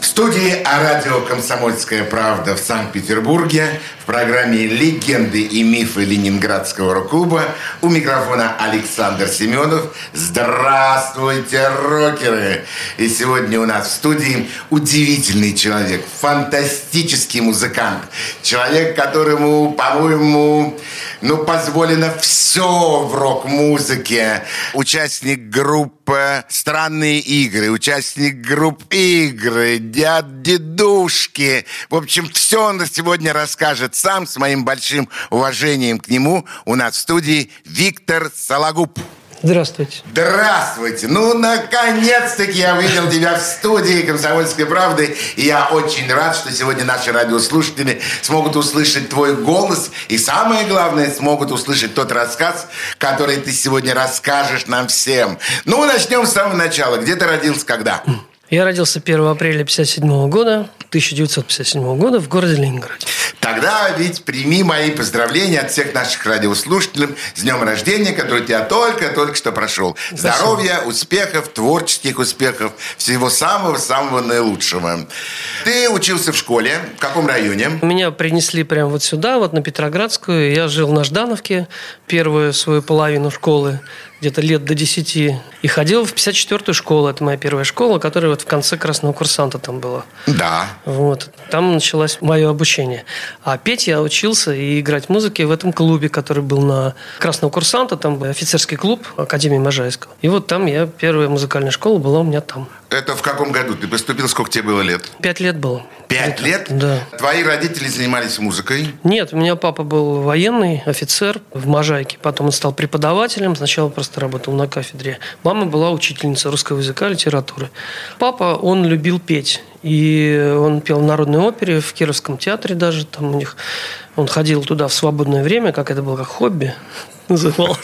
В студии о радио «Комсомольская правда» в Санкт-Петербурге в программе «Легенды и мифы Ленинградского рок-клуба» у микрофона Александр Семёнов. Здравствуйте, рокеры! И сегодня у нас в студии удивительный человек, фантастический музыкант, человек, которому, по-моему, позволено все в рок-музыке. Участник группы «Странные игры», участник групп «Игры», «Дед Дедушки». В общем, все он сегодня расскажет сам, с моим большим уважением к нему. У нас в студии Виктор Сологуб. Здравствуйте. Здравствуйте. Ну, наконец-таки я увидел тебя в студии «Комсомольской правды». И я очень рад, что сегодня наши радиослушатели смогут услышать твой голос. И самое главное, смогут услышать тот рассказ, который ты сегодня расскажешь нам всем. Ну, начнем с самого начала. Где ты родился, когда? Я родился 1 апреля 1957 года, 1957 года в городе Ленинграде. Тогда ведь прими мои поздравления от всех наших радиослушателей с днем рождения, который тебя только что прошел. Спасибо. Здоровья, успехов, творческих успехов, всего самого-самого наилучшего. Ты учился в школе, в каком районе? Меня принесли прямо вот сюда, вот на Петроградскую. Я жил на Ждановке первую свою половину школы, где-то лет до 10, и ходил в 54-ю школу. Это моя первая школа, которая вот в конце «Красного курсанта» там была. Да. Вот. Там началось мое обучение. А петь я учился и играть музыки в этом клубе, который был на «Красного курсанта». Там был офицерский клуб Академии Можайского. И вот там я, первая музыкальная школа была у меня там. Это в каком году ты поступил? Сколько тебе было лет? 5 лет было. 5 лет? Да. Твои родители занимались музыкой? Нет, у меня папа был военный офицер в Можайке. Потом он стал преподавателем. Сначала просто работал на кафедре. Мама была учительница русского языка, литературы. Папа, он любил петь. И он пел в народной опере, в Кировском театре даже. Там у них... Он ходил туда в свободное время, как это было, как хобби называлось.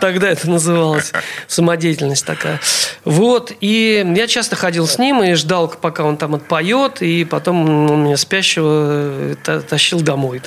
Тогда это называлось самодеятельность такая. Вот. И я часто ходил с ним и ждал, пока он там отпоет. И потом он меня спящего тащил домой.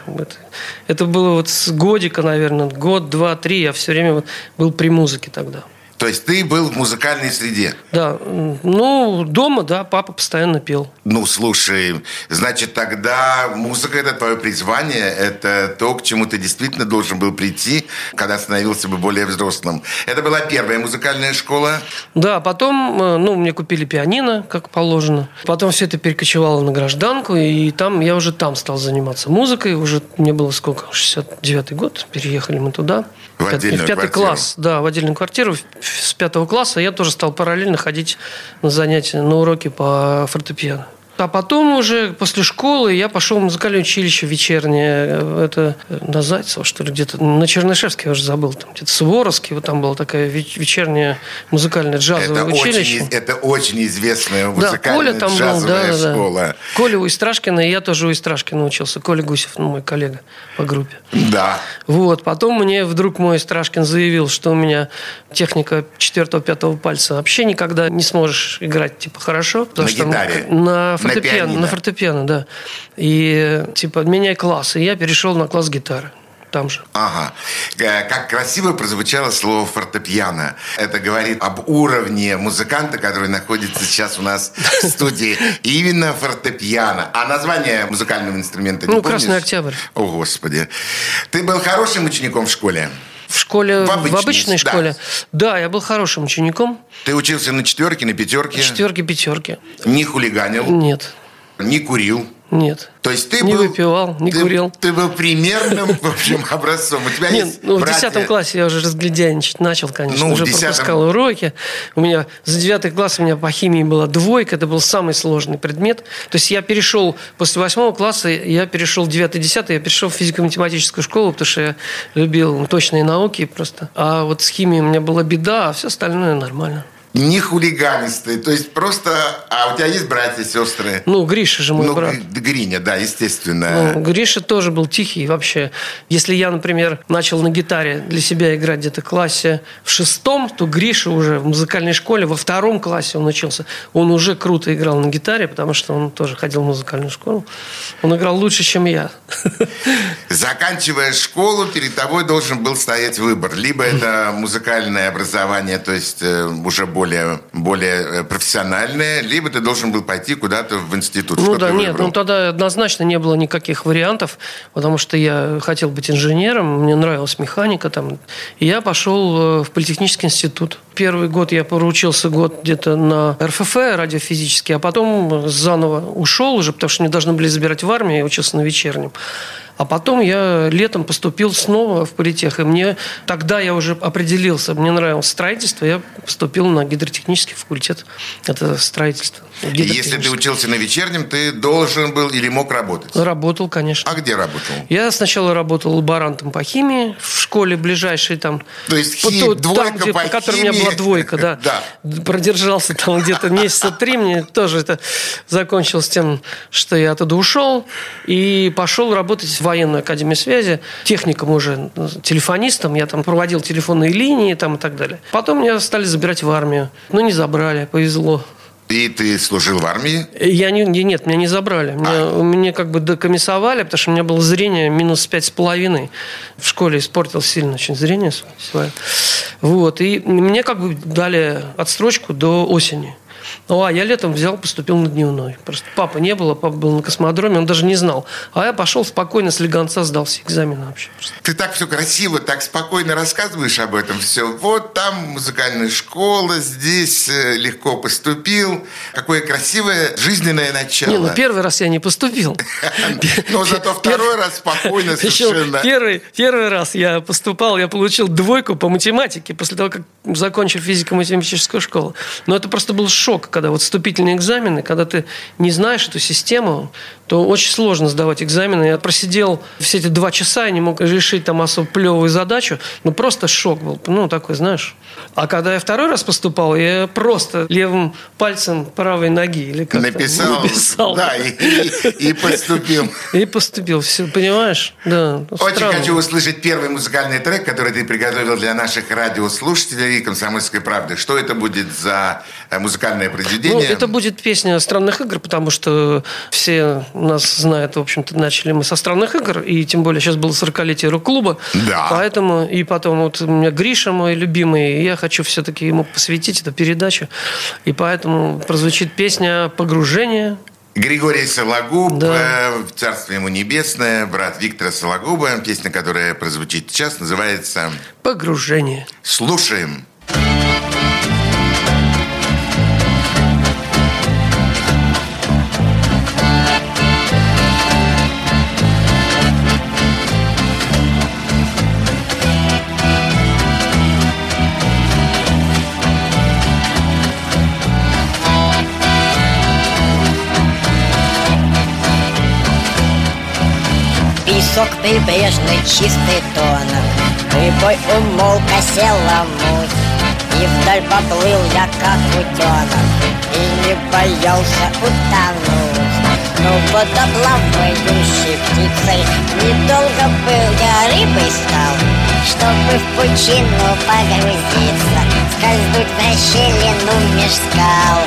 Это было вот с годика, наверное, год, два, три. Я все время был при музыке тогда. То есть ты был в музыкальной среде? Да. Ну, дома, да, папа постоянно пел. Ну, слушай, значит, тогда музыка – это твое призвание, это то, к чему ты действительно должен был прийти, когда становился бы более взрослым. Это была первая музыкальная школа? Да, потом, мне купили пианино, как положено. Потом все это перекочевало на гражданку, и там я уже там стал заниматься музыкой. Уже мне было сколько? 69-й год, переехали мы туда. В отдельную квартиру? В 5 класс, да, в отдельную квартиру. С 5 класса я тоже стал параллельно ходить на занятия, на уроки по фортепиано. А потом уже после школы я пошел в музыкальное училище вечернее. Это на Зайцево, что ли, где-то. На Чернышевске, я уже забыл. Там где-то Суворовский. Вот там была такая вечерняя музыкальная джазовая училище. Это очень известная музыкальная джазовая школа. Коля у Истрашкина, и я тоже у Истрашкина учился. Коля Гусев, мой коллега по группе. Да. Вот. Потом мне вдруг мой Истрашкин заявил, что у меня техника 4-5 пальца. Вообще никогда не сможешь играть хорошо. На гитаре. На фортепиано, да. И меняй класс. И я перешел на класс гитары. Там же. Ага. Как красиво прозвучало слово «фортепиано». Это говорит об уровне музыканта, который находится сейчас у нас в студии. И именно фортепиано. А название музыкального инструмента не помнишь? «Красный октябрь». О, Господи. Ты был хорошим учеником в школе? В школе, в обычной школе. Да, я был хорошим учеником. Ты учился на 4, на 5? 4, 5. Не хулиганил? Нет. Не курил? Нет. То есть ты не выпивал, не курил. Ты был примерным, в общем, образцом. У тебя есть братья? В 10 классе я уже разгляденничать начал, конечно. Уже пропускал уроки. У меня за 9 класс у меня по химии была 2. Это был самый сложный предмет. То есть я перешел после 8 класса, я перешел 9-10, я перешел в физико-математическую школу, потому что я любил точные науки просто. А вот с химией у меня была беда, а все остальное нормально. не хулиганистые, то есть просто... А у тебя есть братья, сестры? Ну, Гриша же мой брат. Гриня, да, естественно. Ну, Гриша тоже был тихий вообще. Если я, например, начал на гитаре для себя играть где-то в классе в 6, то Гриша уже в музыкальной школе, во 2 классе он учился. Он уже круто играл на гитаре, потому что он тоже ходил в музыкальную школу. Он играл лучше, чем я. Заканчивая школу, перед тобой должен был стоять выбор. Либо это музыкальное образование, то есть уже более профессиональное, либо ты должен был пойти куда-то в институт. Ну да, нет, ну тогда однозначно не было никаких вариантов, потому что я хотел быть инженером, мне нравилась механика там, и я пошел в политехнический институт. Первый год я проучился где-то на РФФ, радиофизический, а потом заново ушел уже, потому что меня должны были забирать в армию, я учился на вечернем. А потом я летом поступил снова в Политех. И тогда я уже определился. Мне нравилось строительство. Я поступил на гидротехнический факультет. Это строительство. Если ты учился на вечернем, ты должен был или мог работать? Работал, конечно. А где работал? Я сначала работал лаборантом по химии в школе ближайшей. Там, то есть двойка по которой химии? У меня была двойка, да. Да. Продержался там где-то месяца 3. Мне тоже это закончилось тем, что я оттуда ушел. И пошел работать в военную академию связи, техником уже, телефонистом. Я там проводил телефонные линии там, и так далее. Потом меня стали забирать в армию. Но не забрали, повезло. И ты служил в армии? Нет, меня не забрали. Меня как бы докомиссовали, потому что у меня было зрение минус 5,5. В школе испортил сильно очень зрение свое. Вот. И мне как бы дали отсрочку до осени. Я летом взял, поступил на дневной. Просто папы не было, папа был на космодроме, он даже не знал. А я пошел спокойно, с легонца сдался экзамены вообще. Ты так все красиво, так спокойно рассказываешь об этом все. Вот там музыкальная школа, здесь легко поступил. Какое красивое жизненное начало. Первый раз я не поступил. Но зато второй раз спокойно совершенно. Первый раз я поступал, я получил 2 по математике после того, как закончил физико-математическую школу. Но это просто был шок, когда вступительные экзамены, когда ты не знаешь эту систему, то очень сложно сдавать экзамены. Я просидел все эти 2 часа, я не мог решить там особо плевую задачу. Просто шок был. Такой, знаешь. А когда я 2 раз поступал, я просто левым пальцем правой ноги или как-то написал. Да, и поступил. И поступил. Все, понимаешь? Да. Очень странно. Хочу услышать первый музыкальный трек, который ты приготовил для наших радиослушателей «Комсомольской правды». Что это будет за музыкальное произведение? Это будет песня «Странных игр», потому что все нас знают, в общем-то, начали мы со «Странных игр», и тем более сейчас было 40-летие рок-клуба. Да. Поэтому, и потом у меня Гриша мой любимый, и я хочу все-таки ему посвятить эту передачу. И поэтому прозвучит песня «Погружение». Григорий Сологуб, да. Царство ему небесное, брат Виктора Сологуба. Песня, которая прозвучит сейчас, называется «Погружение». Слушаем. Песок прибрежный, чистый тонок, прибой умолк, осела муть. И вдаль поплыл я, как утенок, и не боялся утонуть. Но водоплавающей птицей недолго был я, рыбой стал, чтобы в пучину погрузиться, скользнуть на щелину меж скал.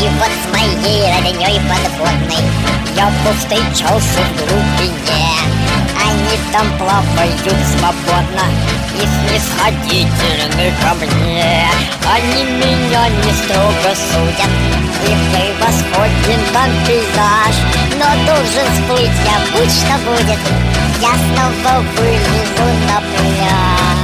И вот с моей роднёй подводной я повстречался в глубине. Они там плавают свободно и снисходительны ко мне. Они меня не строго судят, и превосходен там пейзаж. Но должен всплыть я, будь что будет, я снова вылезу на пляж.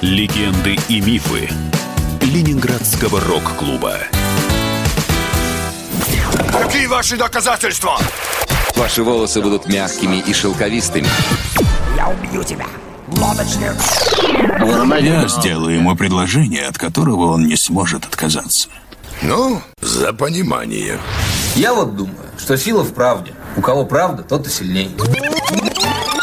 Легенды и мифы Ленинградского рок-клуба. Какие ваши доказательства? Ваши волосы будут мягкими и шелковистыми. Я убью тебя, лодочник. Я сделаю ему предложение, от которого он не сможет отказаться. Ну, за понимание. Я вот думаю, что сила в правде. У кого правда, тот и сильней.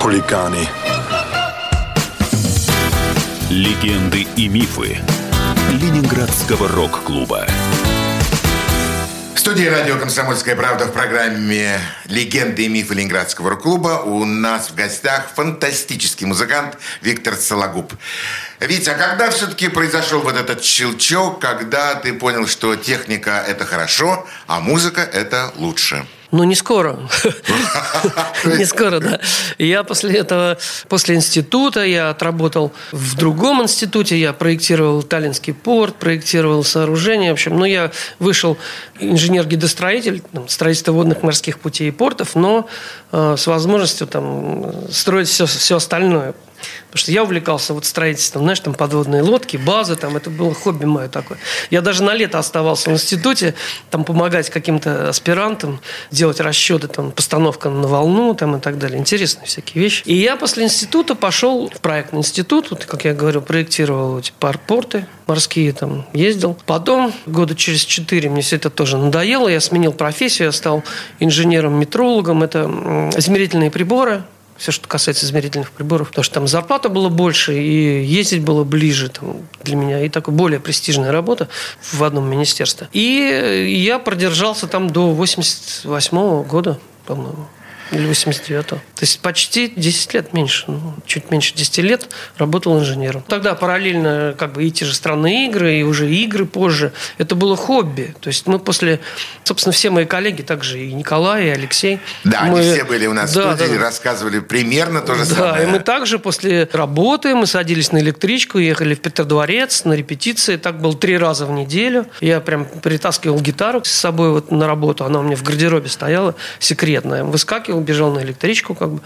Хулиганы. Легенды и мифы Ленинградского рок-клуба. В студии радио «Комсомольская правда» в программе «Легенды и мифы Ленинградского рок-клуба» у нас в гостях фантастический музыкант Виктор Сологуб. Витя, а когда все-таки произошел вот этот щелчок, когда ты понял, что техника – это хорошо, а музыка – это лучше? Ну, не скоро. Не скоро, да. Я после этого, после института, я отработал в другом институте, я проектировал Таллинский порт, проектировал сооружения, в общем, ну, я вышел инженер-гидостроитель, строительство водных морских путей и портов, но с возможностью там строить все остальное. Потому что я увлекался вот строительством, знаешь, там подводные лодки, базы, там это было хобби мое такое. Я даже на лето оставался в институте, там помогать каким-то аспирантам, делать расчеты, там постановка на волну, там и так далее, интересные всякие вещи. И я после института пошел в проектный институт, вот, как я говорю, проектировал эти парпорты морские, там ездил. Потом года через 4 мне все это тоже надоело, я сменил профессию, я стал инженером-метрологом, это измерительные приборы. Все, что касается измерительных приборов. Потому что там зарплата была больше, и ездить было ближе там, для меня. И такая более престижная работа в одном министерстве. И я продержался там до 88 года, по-моему. Или 89-го. То есть почти 10 лет меньше. Ну, чуть меньше 10 лет работал инженером. Тогда параллельно как бы и те же «Странные игры», и уже игры позже. Это было хобби. То есть мы после... Собственно, все мои коллеги, также и Николай, и Алексей. Да, мы... они все были у нас в студии, рассказывали примерно то же самое. Да, и мы также после работы мы садились на электричку, ехали в Петродворец на репетиции. Так было 3 раза в неделю. Я прям притаскивал гитару с собой вот на работу. Она у меня в гардеробе стояла, секретная. Выскакивал, бежал на электричку, как бы.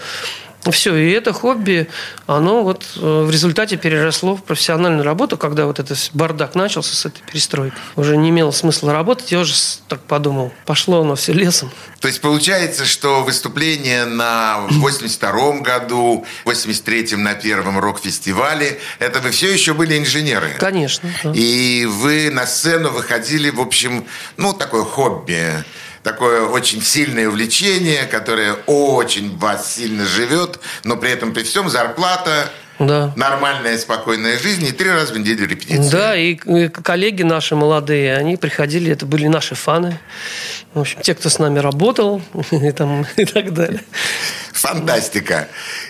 Все, и это хобби, оно вот в результате переросло в профессиональную работу, когда вот этот бардак начался с этой перестройки. Уже не имело смысла работать, я уже так подумал, пошло оно все лесом. То есть получается, что выступление на 82-м году, 83-м на первом рок-фестивале, это вы все еще были инженеры? Конечно. Да. И вы на сцену выходили, в общем, ну, такое хобби. Такое очень сильное увлечение, которое очень вас сильно живет, но при этом при всем зарплата, да, нормальная спокойная жизнь и 3 раза в неделю репетиции. Да, и коллеги наши молодые, они приходили, это были наши фаны. В общем, те, кто с нами работал и так далее. Фантастика.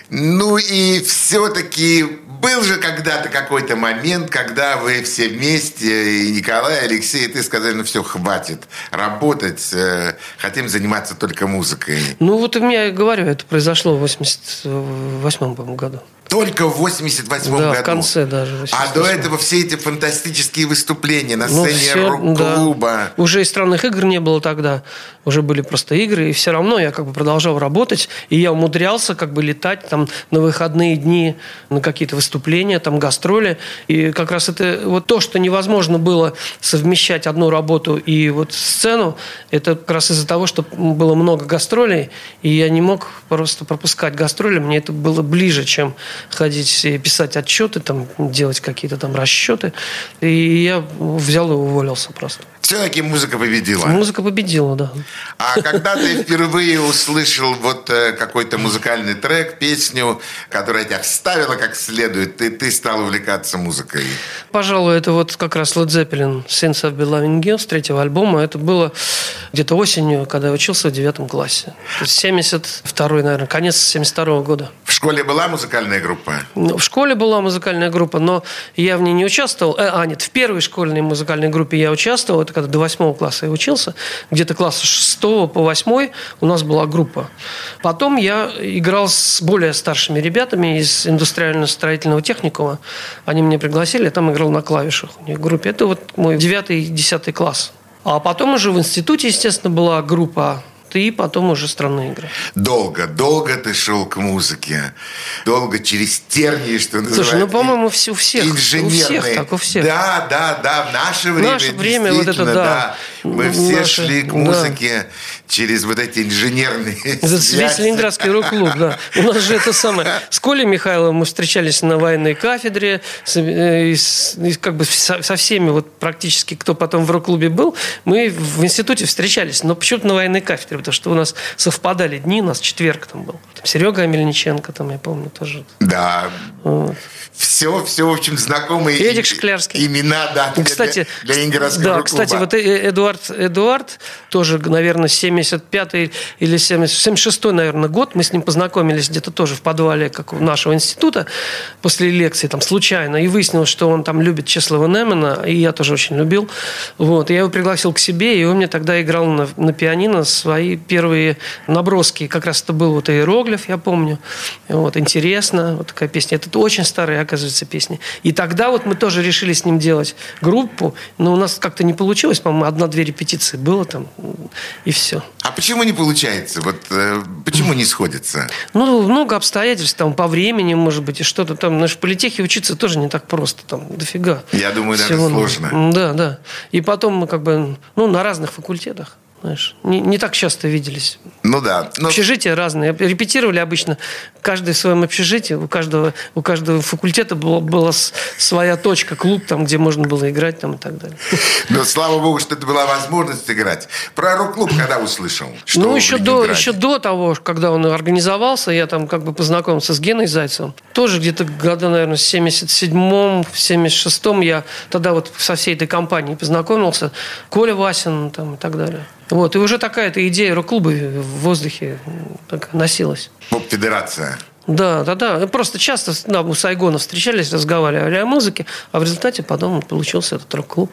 Ну и все-таки был же когда-то какой-то момент, когда вы все вместе, и Николай, и Алексей, и ты сказали, ну все, хватит работать, хотим заниматься только музыкой. Ну вот у меня, говорю, это произошло в 88-м, по-моему, году. Только в 88-м году? Да, в конце даже. 88-м. А до этого все эти фантастические выступления на сцене рок-клуба. Да. Уже и «Странных игр» не было тогда, уже были просто игры, и все равно я как бы продолжал работать, и я умудрялся как бы летать там на выходные дни на какие-то выступления, там гастроли, и как раз это вот то, что невозможно было совмещать одну работу и вот сцену, это как раз из-за того, что было много гастролей, и я не мог просто пропускать гастроли, мне это было ближе, чем ходить и писать отчеты, там, делать какие-то там расчеты, и я взял и уволился просто. Все-таки музыка победила. Музыка победила, да. А когда ты впервые услышал вот какой-то музыкальный трек, песню, которая тебя вставила как следует, и ты стал увлекаться музыкой? Пожалуй, это вот как раз Led Zeppelin «Since I've Been Loving You» с третьего альбома. Это было где-то осенью, когда я учился в 9 классе. 72-й, наверное, конец 72-го года. В школе была музыкальная группа? В школе была музыкальная группа, но я в ней не участвовал. В первой школьной музыкальной группе я участвовал. Это когда до 8 класса я учился. Где-то класса 6 по 8 у нас была группа. Потом я играл с более старшими ребятами из индустриально-строительного техникума. Они меня пригласили, я там играл на клавишах у них в группе. Это вот мой 9-10 класс. А потом уже в институте, естественно, была группа. И потом уже «Странные игры». Долго ты шел к музыке. Долго через тернии, что называется. Слушай, по-моему, у всех. Да. В наше время вот это, да. Мы все шли к музыке через вот эти инженерные связи. Весь Ленинградский рок-клуб, да. У нас же это самое. С Колей Михайловым мы встречались на военной кафедре. Как бы со всеми вот практически, кто потом в рок-клубе был, мы в институте встречались. Но почему-то на военной кафедре. Потому что у нас совпадали дни, у нас четверг там был. Там Серега Мельниченко, там, я помню, тоже. Да. Вот. Все, в общем, знакомые имена, да, кстати, для Ленинградского рок-клуба. Да, кстати, вот Эдуард тоже, наверное, 75-й или 76-й, наверное, год. Мы с ним познакомились где-то тоже в подвале как у нашего института после лекции, там, случайно. И выяснилось, что он там любит Чеслова Немена, и я тоже очень любил. Вот. Я его пригласил к себе, и он мне тогда играл на пианино свои первые наброски. Как раз это был вот иероглиф, я помню. Вот, интересно, вот такая песня. Это очень старая, оказывается, песня. И тогда вот мы тоже решили с ним делать группу, но у нас как-то не получилось, по-моему, 1-2 репетиции было там, и все. А почему не получается? Вот почему не сходится? Ну, много обстоятельств, там, по времени, может быть, и что-то там. В политехе учиться тоже не так просто, там, дофига. Я думаю, даже сложно. Да. И потом мы как бы, на разных факультетах. Знаешь, не так часто виделись. Общежития разные. Репетировали обычно. Каждый в своем общежитии. У каждого факультета была своя точка, клуб, там, где можно было играть, там, и так далее. Но слава богу, что это была возможность играть. Про рок-клуб когда услышал? Еще до того, когда он организовался, я там как бы познакомился с Геной Зайцевым. Тоже где-то года, наверное, в 77-м, в 76-м я тогда вот со всей этой компанией познакомился. Коля Васин, там, и так далее. Вот, и уже такая-то идея рок-клуба в воздухе так носилась. Поп-федерация. Да. Просто часто у Сайгона встречались, разговаривали о музыке, а в результате потом получился этот рок-клуб.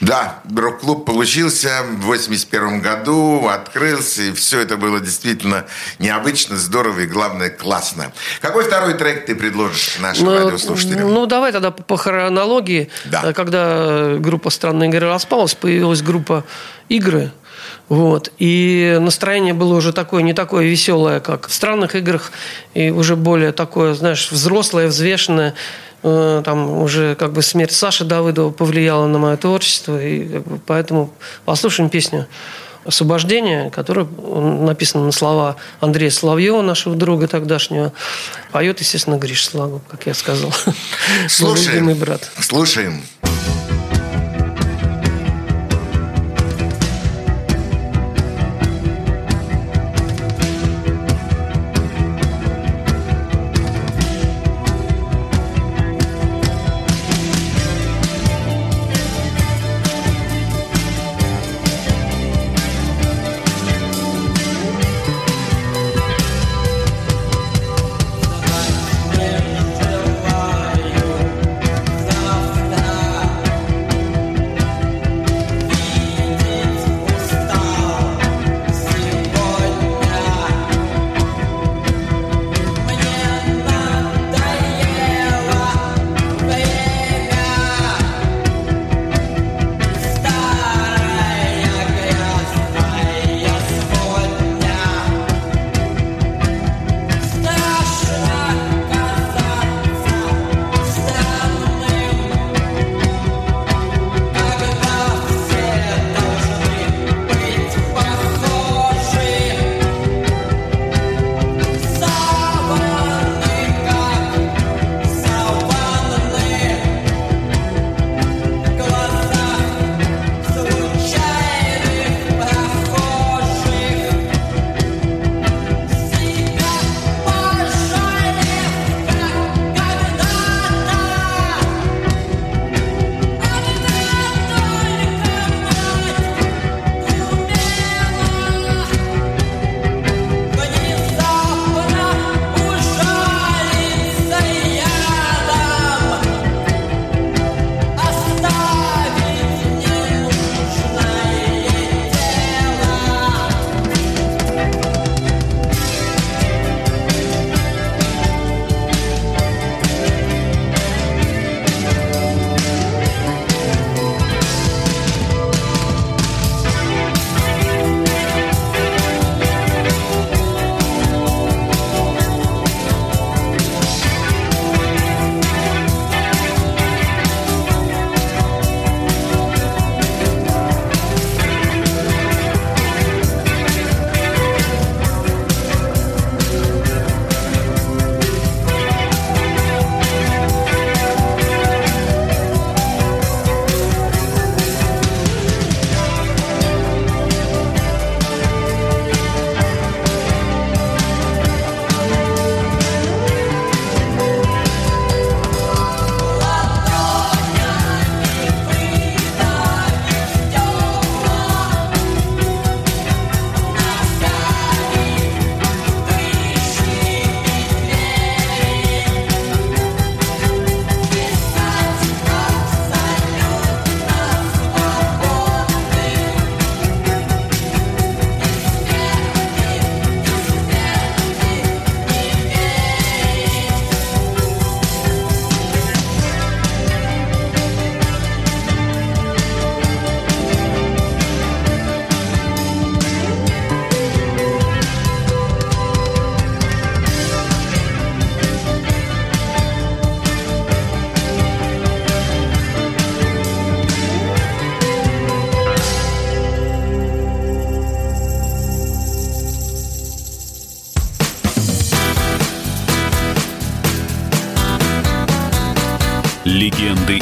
Да, рок-клуб получился в 81 году, открылся, и все это было действительно необычно, здорово и, главное, классно. Какой второй трек ты предложишь нашим радиослушателям? Давай тогда по хронологии. Да. Когда группа «Странные игры» распалась, появилась группа «Игры». Вот. И настроение было уже такое, не такое веселое, как в «Странных играх», и уже более такое, знаешь, взрослое, взвешенное. Там уже как бы смерть Саши Давыдова повлияла на мое творчество, и как бы поэтому послушаем песню «Освобождение», которая написана на слова Андрея Соловьева, нашего друга тогдашнего. Поет, естественно, Гриша Сологуб, как я сказал. Слушаем. Любимый брат. Слушаем.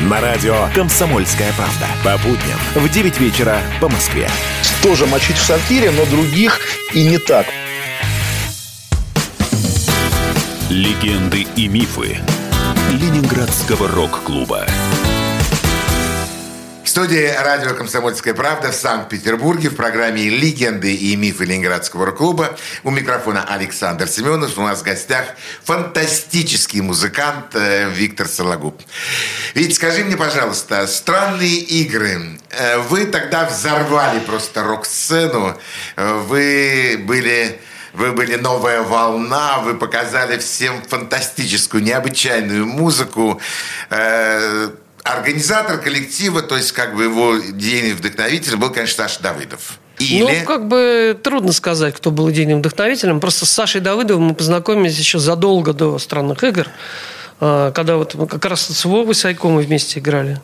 На радио «Комсомольская правда». По будням в 9 вечера по Москве. Тоже мочить в сортире, но других и не так. Легенды и мифы Ленинградского рок-клуба. В студии радио «Комсомольская правда» в Санкт-Петербурге в программе «Легенды и мифы Ленинградского рок-клуба». У микрофона Александр Семёнов. У нас в гостях фантастический музыкант Виктор Сологуб. Вить, скажи мне, пожалуйста, «Странные игры». Вы тогда взорвали просто рок-сцену. Вы были новая волна, вы показали всем фантастическую, необычайную музыку. Организатор коллектива, то есть как бы его идейный вдохновитель был, конечно, Саша Давыдов. Или... Ну, как бы трудно сказать, кто был идейным вдохновителем. Просто с Сашей Давыдовым мы познакомились еще задолго до «Странных игр», когда вот мы как раз с Вовой Сайком вместе играли.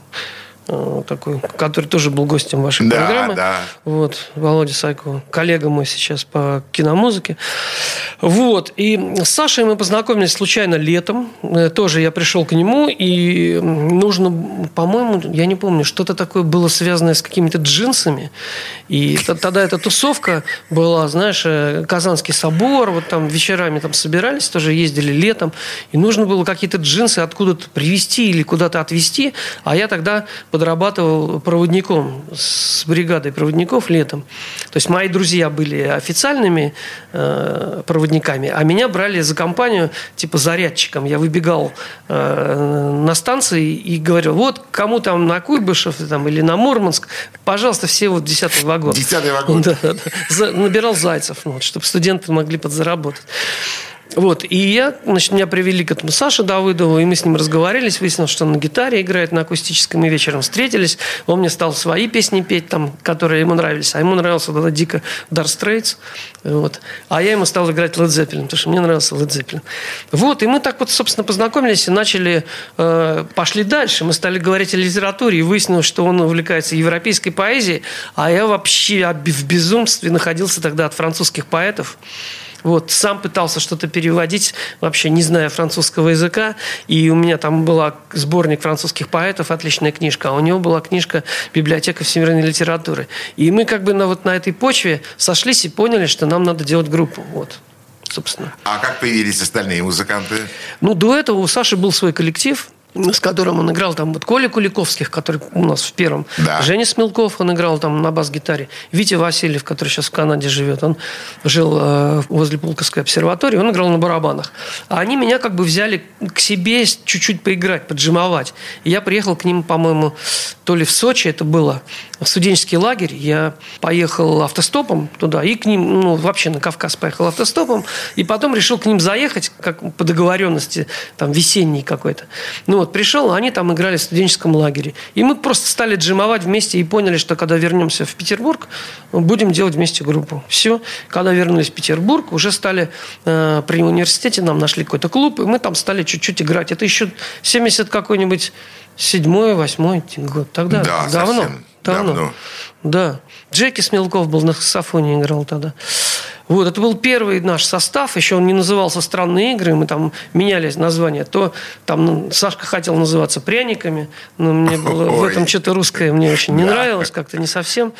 Такой, который тоже был гостем вашей программы. Да. Вот, Володя Сайков, коллега мой сейчас по киномузыке. Вот. И с Сашей мы познакомились случайно летом. Тоже я пришел к нему, и нужно, по-моему, я не помню, что-то такое было связанное с какими-то джинсами. И тогда эта тусовка была, знаешь, Казанский собор, вот там вечерами там собирались, тоже ездили летом, и нужно было какие-то джинсы откуда-то привезти или куда-то отвезти, а я тогда подрабатывал проводником с бригадой проводников летом. То есть мои друзья были официальными проводниками, а меня брали за компанию типа зарядчиком. Я выбегал на станции и говорил, вот кому там на Куйбышев там, или на Мурманск, пожалуйста, все вот 10-й вагон. 10-й вагон. Да. Набирал зайцев, вот, чтобы студенты могли подзаработать. Вот, и меня привели к этому Саше Давыдову, и мы с ним разговорились, выяснилось, что он на гитаре играет, на акустическом, и вечером встретились. Он мне стал свои песни петь, там, которые ему нравились, а ему нравился тогда дико Dire Straits, вот. А я ему стал играть Led Zeppelin, потому что мне нравился Led Zeppelin. Вот, и мы так вот, собственно, познакомились и пошли дальше, мы стали говорить о литературе, и выяснилось, что он увлекается европейской поэзией, а я вообще в безумстве находился тогда от французских поэтов. Вот, сам пытался что-то переводить, вообще не зная французского языка. И у меня там был сборник французских поэтов, отличная книжка. А у него была книжка «Библиотека всемирной литературы». И мы как бы на этой почве сошлись и поняли, что нам надо делать группу. Вот, собственно. А как появились остальные музыканты? Ну, до этого у Саши был свой коллектив, с которым он играл там вот Коля Куликовских, который у нас в первом. Да. Женя Смилков, он играл там на бас-гитаре. Витя Васильев, который сейчас в Канаде живет, он жил возле Пулковской обсерватории, он играл на барабанах. А они меня как бы взяли к себе чуть-чуть поиграть, поджимовать. И я приехал к ним, по-моему, то ли в Сочи это было, в студенческий лагерь. Я поехал автостопом туда и к ним, ну, вообще на Кавказ поехал автостопом. И потом решил к ним заехать, как по договоренности, там, весенний какой-то. Ну, пришел, а они там играли в студенческом лагере. И мы просто стали джимовать вместе и поняли, что когда вернемся в Петербург, будем делать вместе группу. Все. Когда вернулись в Петербург, уже стали при университете, нам нашли какой-то клуб, и мы там стали чуть-чуть играть. Это еще 70 какой-нибудь 7-й, 8-й год. Тогда да, давно. Да. Джеки Смелков был, на саксофоне играл тогда. Вот, это был первый наш состав, еще он не назывался «Странные игры», мы там менялись названия. То там Сашка хотел называться «Пряниками», но мне было в этом что-то русское, мне очень не нравилось, как-то не совсем.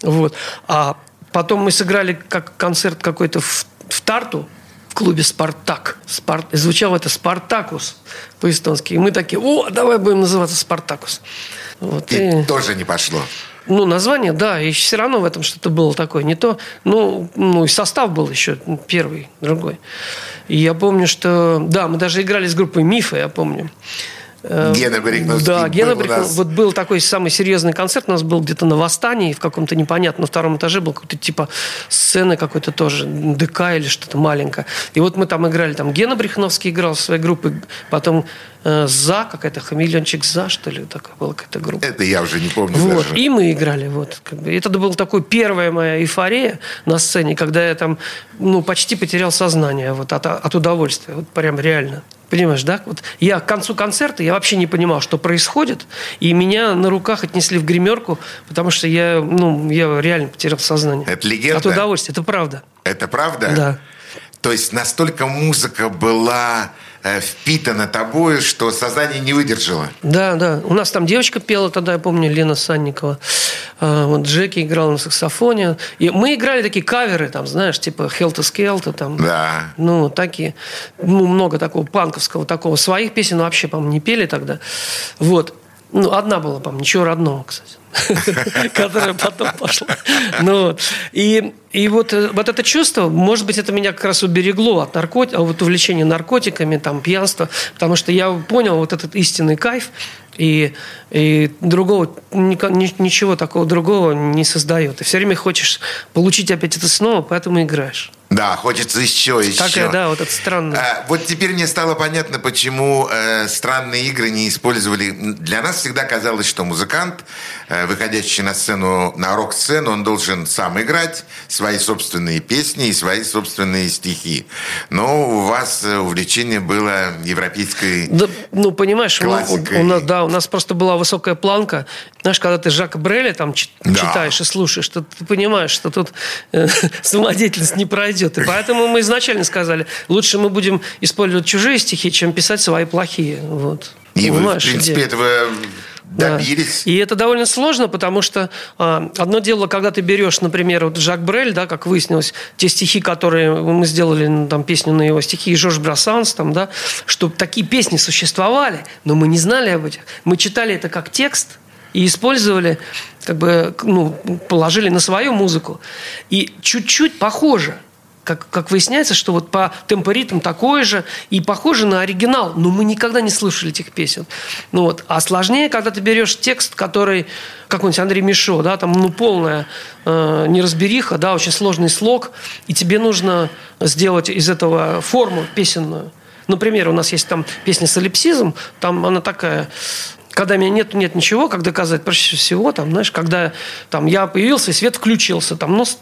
Вот. А потом мы сыграли как концерт какой-то в Тарту, в клубе «Спартак». Звучало это «Спартакус» по-эстонски. И мы такие, давай будем называться «Спартакус». Вот, и тоже не пошло. Ну, название, да, и все равно в этом что-то было такое, не то. Ну, и состав был еще первый, другой. И я помню, что... Да, мы даже играли с группой «Мифы», я помню. Генебрихновский. Да, Генебрихновский. Вот был такой самый серьезный концерт. У нас был где-то на Восстании, в каком-то непонятном, на втором этаже был какой-то типа сцены какой-то тоже, ДК или что-то маленькое. И вот мы там играли, там Генебрихновский играл со своей группой, потом «За», какая-то «Хамелеончик За», что ли, такая была какая-то группа. Это я уже не помню вот, даже. И мы играли. Вот, как бы. Это была такая первая моя эйфория на сцене, когда я там почти потерял сознание вот, от удовольствия. Вот прям реально. Понимаешь, да? Вот я к концу концерта я вообще не понимал, что происходит, и меня на руках отнесли в гримерку, потому что я реально потерял сознание. Это легенда. От удовольствия. Это правда. Это правда? Да. То есть настолько музыка была впитана тобой, что сознание не выдержало. Да, да. У нас там девочка пела тогда, я помню, Лена Санникова. Вот Джеки играл на саксофоне. И мы играли такие каверы, там, знаешь, типа Хелта-Скелта. Там, да. Такие. Много такого панковского такого. Своих песен вообще, по-моему, не пели тогда. Вот. Одна была, по-моему, «Ничего родного», кстати. Которая потом пошла. И вот это чувство, может быть, это меня как раз уберегло от увлечения наркотиками, пьянства, потому что я понял вот этот истинный кайф, и другого, ничего такого другого не создает. Ты все время хочешь получить опять это снова, поэтому играешь. Да, хочется еще. Такая, да, вот это странно. Вот теперь мне стало понятно, почему странные игры не использовали. Для нас всегда казалось, что музыкант, выходящий на сцену, на рок-сцену, он должен сам играть свои собственные песни и свои собственные стихи. Но у вас увлечение было европейской классикой. У нас просто была высокая планка. Знаешь, когда ты Жака Бреля читаешь и слушаешь, то ты понимаешь, что тут самодеятельность не пройдет. И поэтому мы изначально сказали, лучше мы будем использовать чужие стихи, чем писать свои плохие. Вот. И вы, в принципе, этого... Да. И это довольно сложно, потому что одно дело, когда ты берешь, например, вот Жак Брель, да, как выяснилось, те стихи, которые мы сделали, песню на его стихи, и Жорж Брассанс, что такие песни существовали, но мы не знали об этих. Мы читали это как текст и использовали, положили на свою музыку. И чуть-чуть похоже. Как выясняется, что вот по темпоритм такое же и похоже на оригинал, но мы никогда не слышали этих песен. А сложнее, когда ты берешь текст, который какой-нибудь Андрей Мишо, да, полная неразбериха, да, очень сложный слог, и тебе нужно сделать из этого форму песенную. Например, у нас есть песня «Солипсизм», она такая... Когда меня нет ничего, как доказать, проще всего, когда я появился, и свет включился,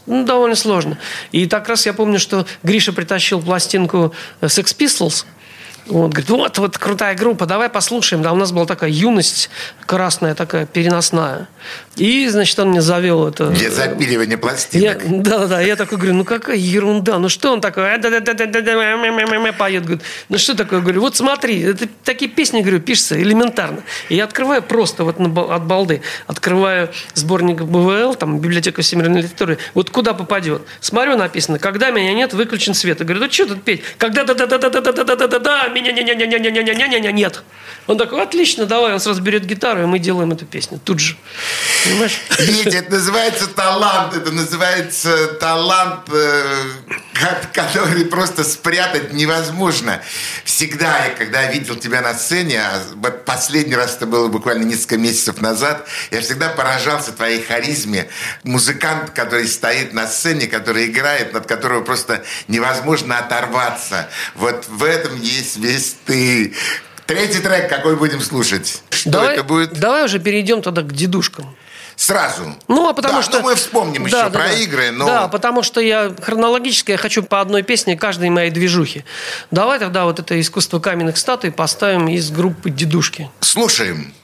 довольно сложно. И так раз я помню, что Гриша притащил пластинку Sex Pistols. Он говорит, вот крутая группа, давай послушаем. Да, у нас была такая юность красная, такая переносная. И, значит, он мне завел это... Для запиливания пластинок. Да, я такой говорю, какая ерунда, что он такой... Поет, говорит, что такое? Говорю, вот смотри, это такие песни, говорю, пишутся элементарно. И я открываю просто от балды, открываю сборник БВЛ, библиотека всемирной литературы, вот куда попадет. Смотрю, написано, когда меня нет, выключен свет. Я говорю, что тут петь? Когда нет. Он такой, отлично, давай. Он сразу берет гитару, и мы делаем эту песню. Тут же. Понимаешь? Видите, это называется талант. Это называется талант, который просто спрятать невозможно. Всегда, когда я видел тебя на сцене, последний раз это было буквально несколько месяцев назад, я всегда поражался твоей харизме. Музыкант, который стоит на сцене, который играет, над которого просто невозможно оторваться. Вот в этом есть весь ты. Третий трек какой будем слушать? Что это будет? Давай уже перейдем тогда к дедушкам. Сразу. Потому что мы вспомним еще про игры. Да, потому что я хронологически хочу по одной песне каждой моей движухи. Давай тогда вот это искусство каменных статуй поставим из группы «Дедушки». Слушаем.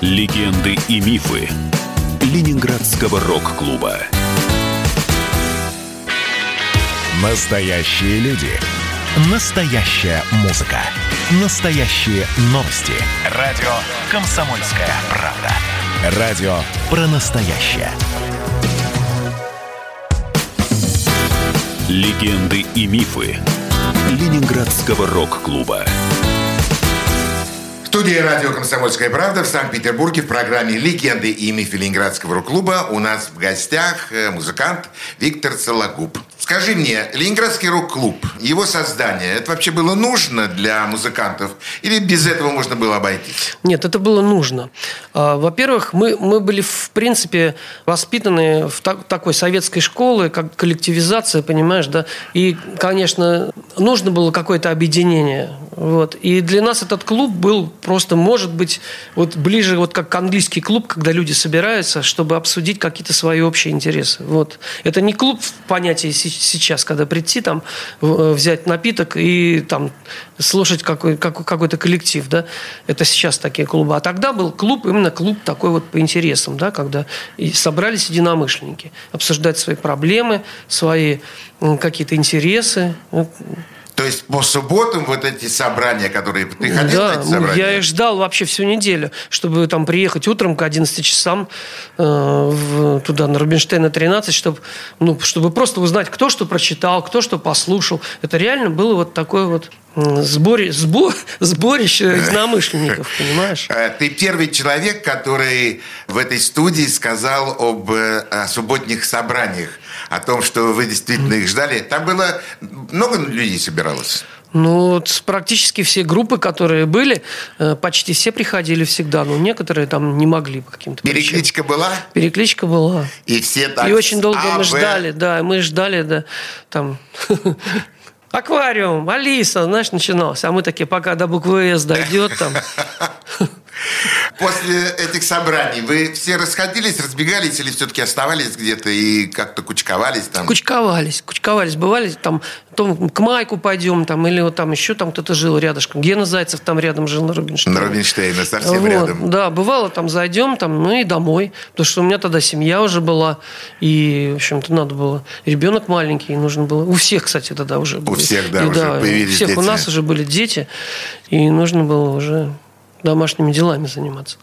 Легенды и мифы Ленинградского рок-клуба. Настоящие люди. Настоящая музыка. Настоящие новости. Радио «Комсомольская правда». Радио про настоящее. Легенды и мифы Ленинградского рок-клуба. В студии радио «Комсомольская правда» в Санкт-Петербурге в программе «Легенды и мифы Ленинградского рок-клуба» у нас в гостях музыкант Виктор Сологуб. Скажи мне, Ленинградский рок-клуб, его создание, это вообще было нужно для музыкантов? Или без этого можно было обойтись? Нет, это было нужно. Во-первых, мы были, в принципе, воспитаны в такой советской школе, как коллективизация, понимаешь, да? И, конечно, нужно было какое-то объединение. Вот. И для нас этот клуб был просто, может быть, вот ближе вот как английский клуб, когда люди собираются, чтобы обсудить какие-то свои общие интересы. Вот. Это не клуб в понятии сейчас, когда прийти, там, взять напиток и там, слушать какой-то коллектив. Да? Это сейчас такие клубы. А тогда был клуб, именно клуб такой вот по интересам, да? Когда собрались единомышленники обсуждать свои проблемы, свои какие-то интересы. То есть по субботам вот эти собрания, которые... Ты ходил на эти собрания? Я их ждал вообще всю неделю, чтобы там приехать утром к 11 часам туда, на Рубинштейна 13, чтобы просто узнать, кто что прочитал, кто что послушал. Это реально было вот такое вот сборище единомышленников, понимаешь? Ты первый человек, который в этой студии сказал о субботних собраниях, о том, что вы действительно их ждали. Там было много людей собиралось? Ну, практически все группы, которые были, почти все приходили всегда, но некоторые там не могли по каким-то причинам. Перекличка была? Перекличка была. И все так. И очень долго мы ждали, там... Аквариум, Алиса, знаешь, начиналось. А мы такие, пока до буквы «С» дойдет там. После этих собраний вы все расходились, разбегались или все-таки оставались где-то и как-то кучковались там? Кучковались. Бывали там, к Майку пойдем там, или вот там еще там кто-то жил рядышком. Гена Зайцев там рядом жил на Рубинштейна. На Рубинштейна, совсем вот, рядом. Да, бывало там зайдем, там, ну и домой. Потому что у меня тогда семья уже была. И, в общем-то, надо было... Ребенок маленький, нужно было... У всех, кстати, тогда уже было. У всех, да, и, уже да, появились всех дети. У нас уже были дети, и нужно было уже... домашними делами заниматься.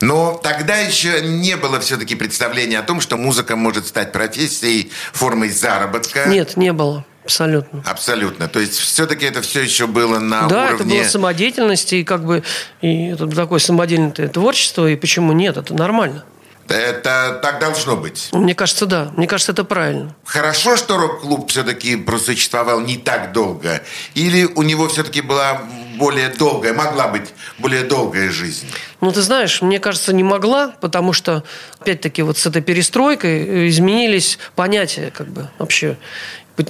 Но тогда еще не было все-таки представления о том, что музыка может стать профессией, формой заработка. Нет, не было. Абсолютно. То есть все-таки это все еще было на уровне... Да, это было самодеятельность, и как бы и это такое самодельное творчество, и почему нет, это нормально. Это так должно быть. Мне кажется, да. Мне кажется, это правильно. Хорошо, что рок-клуб все-таки просуществовал не так долго. Или у него все-таки была могла быть более долгая жизнь? Ну, ты знаешь, мне кажется, не могла, потому что, опять-таки, вот с этой перестройкой изменились понятия как бы вообще.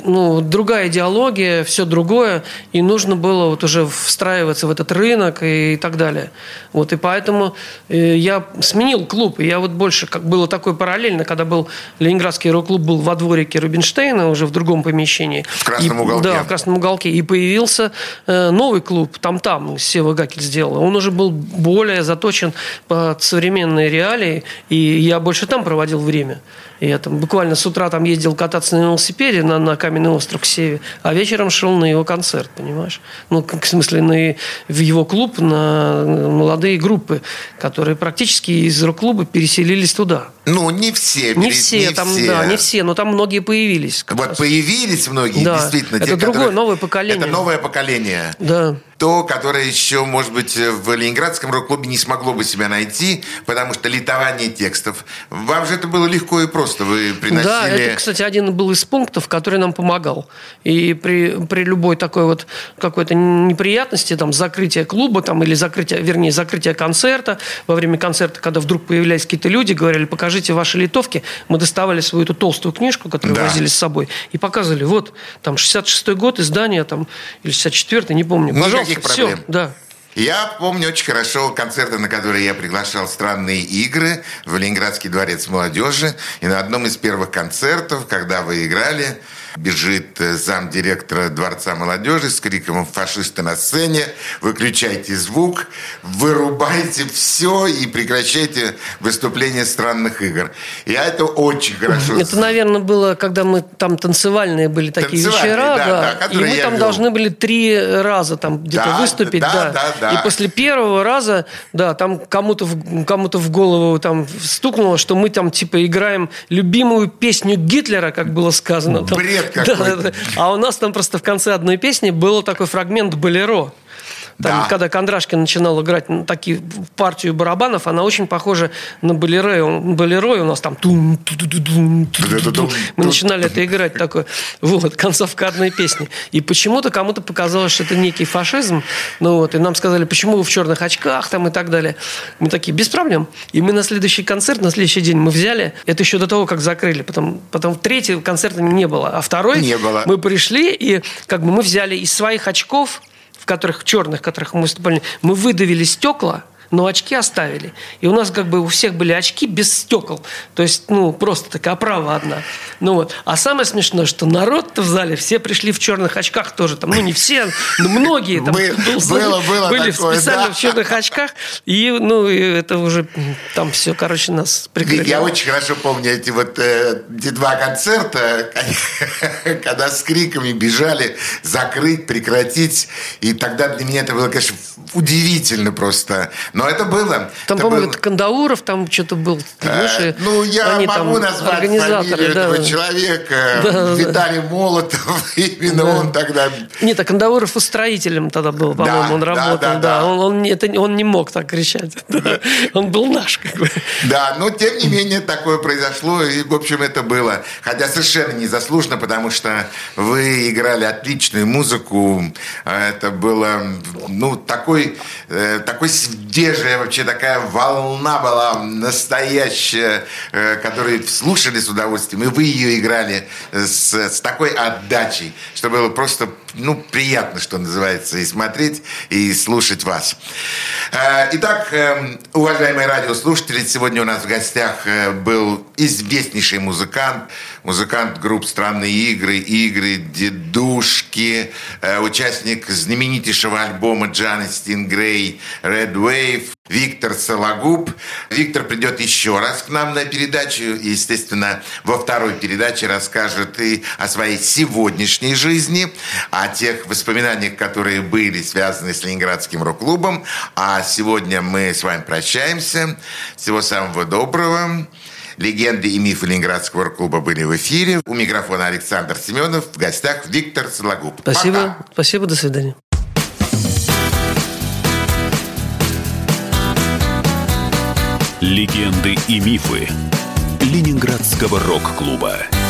Ну, другая идеология, все другое, и нужно было вот уже встраиваться в этот рынок и так далее. Вот, и поэтому я сменил клуб, и я вот больше, как было такое параллельно, когда был Ленинградский рок-клуб, был во дворике Рубинштейна, уже в другом помещении. В Красном уголке. Да, в Красном уголке. И появился новый клуб, там Сева Гакель сделал. Он уже был более заточен под современные реалии, и я больше там проводил время. Я там буквально с утра там ездил кататься на велосипеде на каменный остров к Севе, а вечером шел на его концерт, понимаешь? Ну, в смысле, в его клуб, на молодые группы, которые практически из рок-клуба переселились туда. Ну, не все. Не все, но там многие появились. Вот раз. Появились многие, да. Действительно. Это другое, новое поколение. Это новое поколение. Да. То, которое еще, может быть, в Ленинградском рок-клубе не смогло бы себя найти, потому что литование текстов. Вам же это было легко и просто. Вы приносили... Да, это, кстати, один был из пунктов, который нам помогал. И при любой такой вот какой-то неприятности, там, закрытие клуба, там, или закрытие концерта, во время концерта, когда вдруг появлялись какие-то люди, говорили, покажите ваши литовки, мы доставали свою эту толстую книжку, которую возили с собой, и показывали, вот, там, 66-й год, издание, там, или 64-й, не помню, пожалуйста. Никаких проблем. Все, да. Я помню очень хорошо концерты, на которые я приглашал «Странные игры» в Ленинградский дворец молодежи. И на одном из первых концертов, когда вы играли, бежит замдиректора Дворца молодежи с криком: «Фашисты на сцене, выключайте звук, вырубайте все и прекращайте выступление странных игр». И это очень хорошо. Это, наверное, было, когда мы там танцевальные были такие вечера. Да. И мы там должны были 3 раза там где-то выступить. Да. И после первого раза, да, там кому-то в голову там стукнуло, что мы там типа играем любимую песню Гитлера, как было сказано. Бред какой-то. Да. А у нас там просто в конце одной песни был такой фрагмент «Болеро». Там, да. Когда Кондрашкин начинал играть такие партию барабанов, она очень похожа на Болеро, у нас там мы начинали это играть такое. Вот, концовка одной песни. И почему-то кому-то показалось, что это некий фашизм. Ну вот, и нам сказали, почему вы в черных очках там и так далее. Мы такие, без проблем. И мы на следующий концерт, на следующий день мы взяли. Это еще до того, как закрыли. Потом третьего концерта не было. А второй не было. Мы пришли, и как бы мы взяли из своих очков, в которых черных, в которых мы выступали, мы выдавили стекла, но очки оставили. И у нас как бы у всех были очки без стекол. То есть, ну, просто такая оправа одна. Ну, вот. А самое смешное, что народ-то в зале, все пришли в черных очках тоже. Там, ну, не все, но многие там были специально в черных очках. И, ну, это уже там все, короче, нас прикрывало. Я очень хорошо помню эти вот 2 концерта, когда с криками бежали закрыть, прекратить. И тогда для меня это было, конечно, удивительно просто. Но это было. Там, по-моему, это Кандауров, там что-то был. Ну, я могу назвать фамилию этого человека. Виталий Молотов. Именно он тогда... Нет, а Кандауров устроителем тогда был, по-моему. Он работал, да. Он не мог так кричать. Он был наш, как бы. Да, но, тем не менее, такое произошло. И, в общем, это было. Хотя совершенно незаслуженно, потому что вы играли отличную музыку. Это было, ну, такой свежая вообще такая волна была настоящая, которую слушали с удовольствием, и вы ее играли с такой отдачей, что было просто, ну, приятно, что называется, и смотреть, и слушать вас. Итак, уважаемые радиослушатели, сегодня у нас в гостях был известнейший музыкант групп «Странные игры», «Игры», «Дедушки», участник знаменитейшего альбома Джаны Стингрей «Red Wave» Виктор Сологуб. Виктор придет еще раз к нам на передачу и, естественно, во второй передаче расскажет и о своей сегодняшней жизни, о тех воспоминаниях, которые были связаны с Ленинградским рок-клубом. А сегодня мы с вами прощаемся. Всего самого доброго. Легенды и мифы Ленинградского рок-клуба были в эфире. У микрофона Александр Семёнов. В гостях Виктор Сологуб. Спасибо. Пока. Спасибо. До свидания. Легенды и мифы Ленинградского рок-клуба.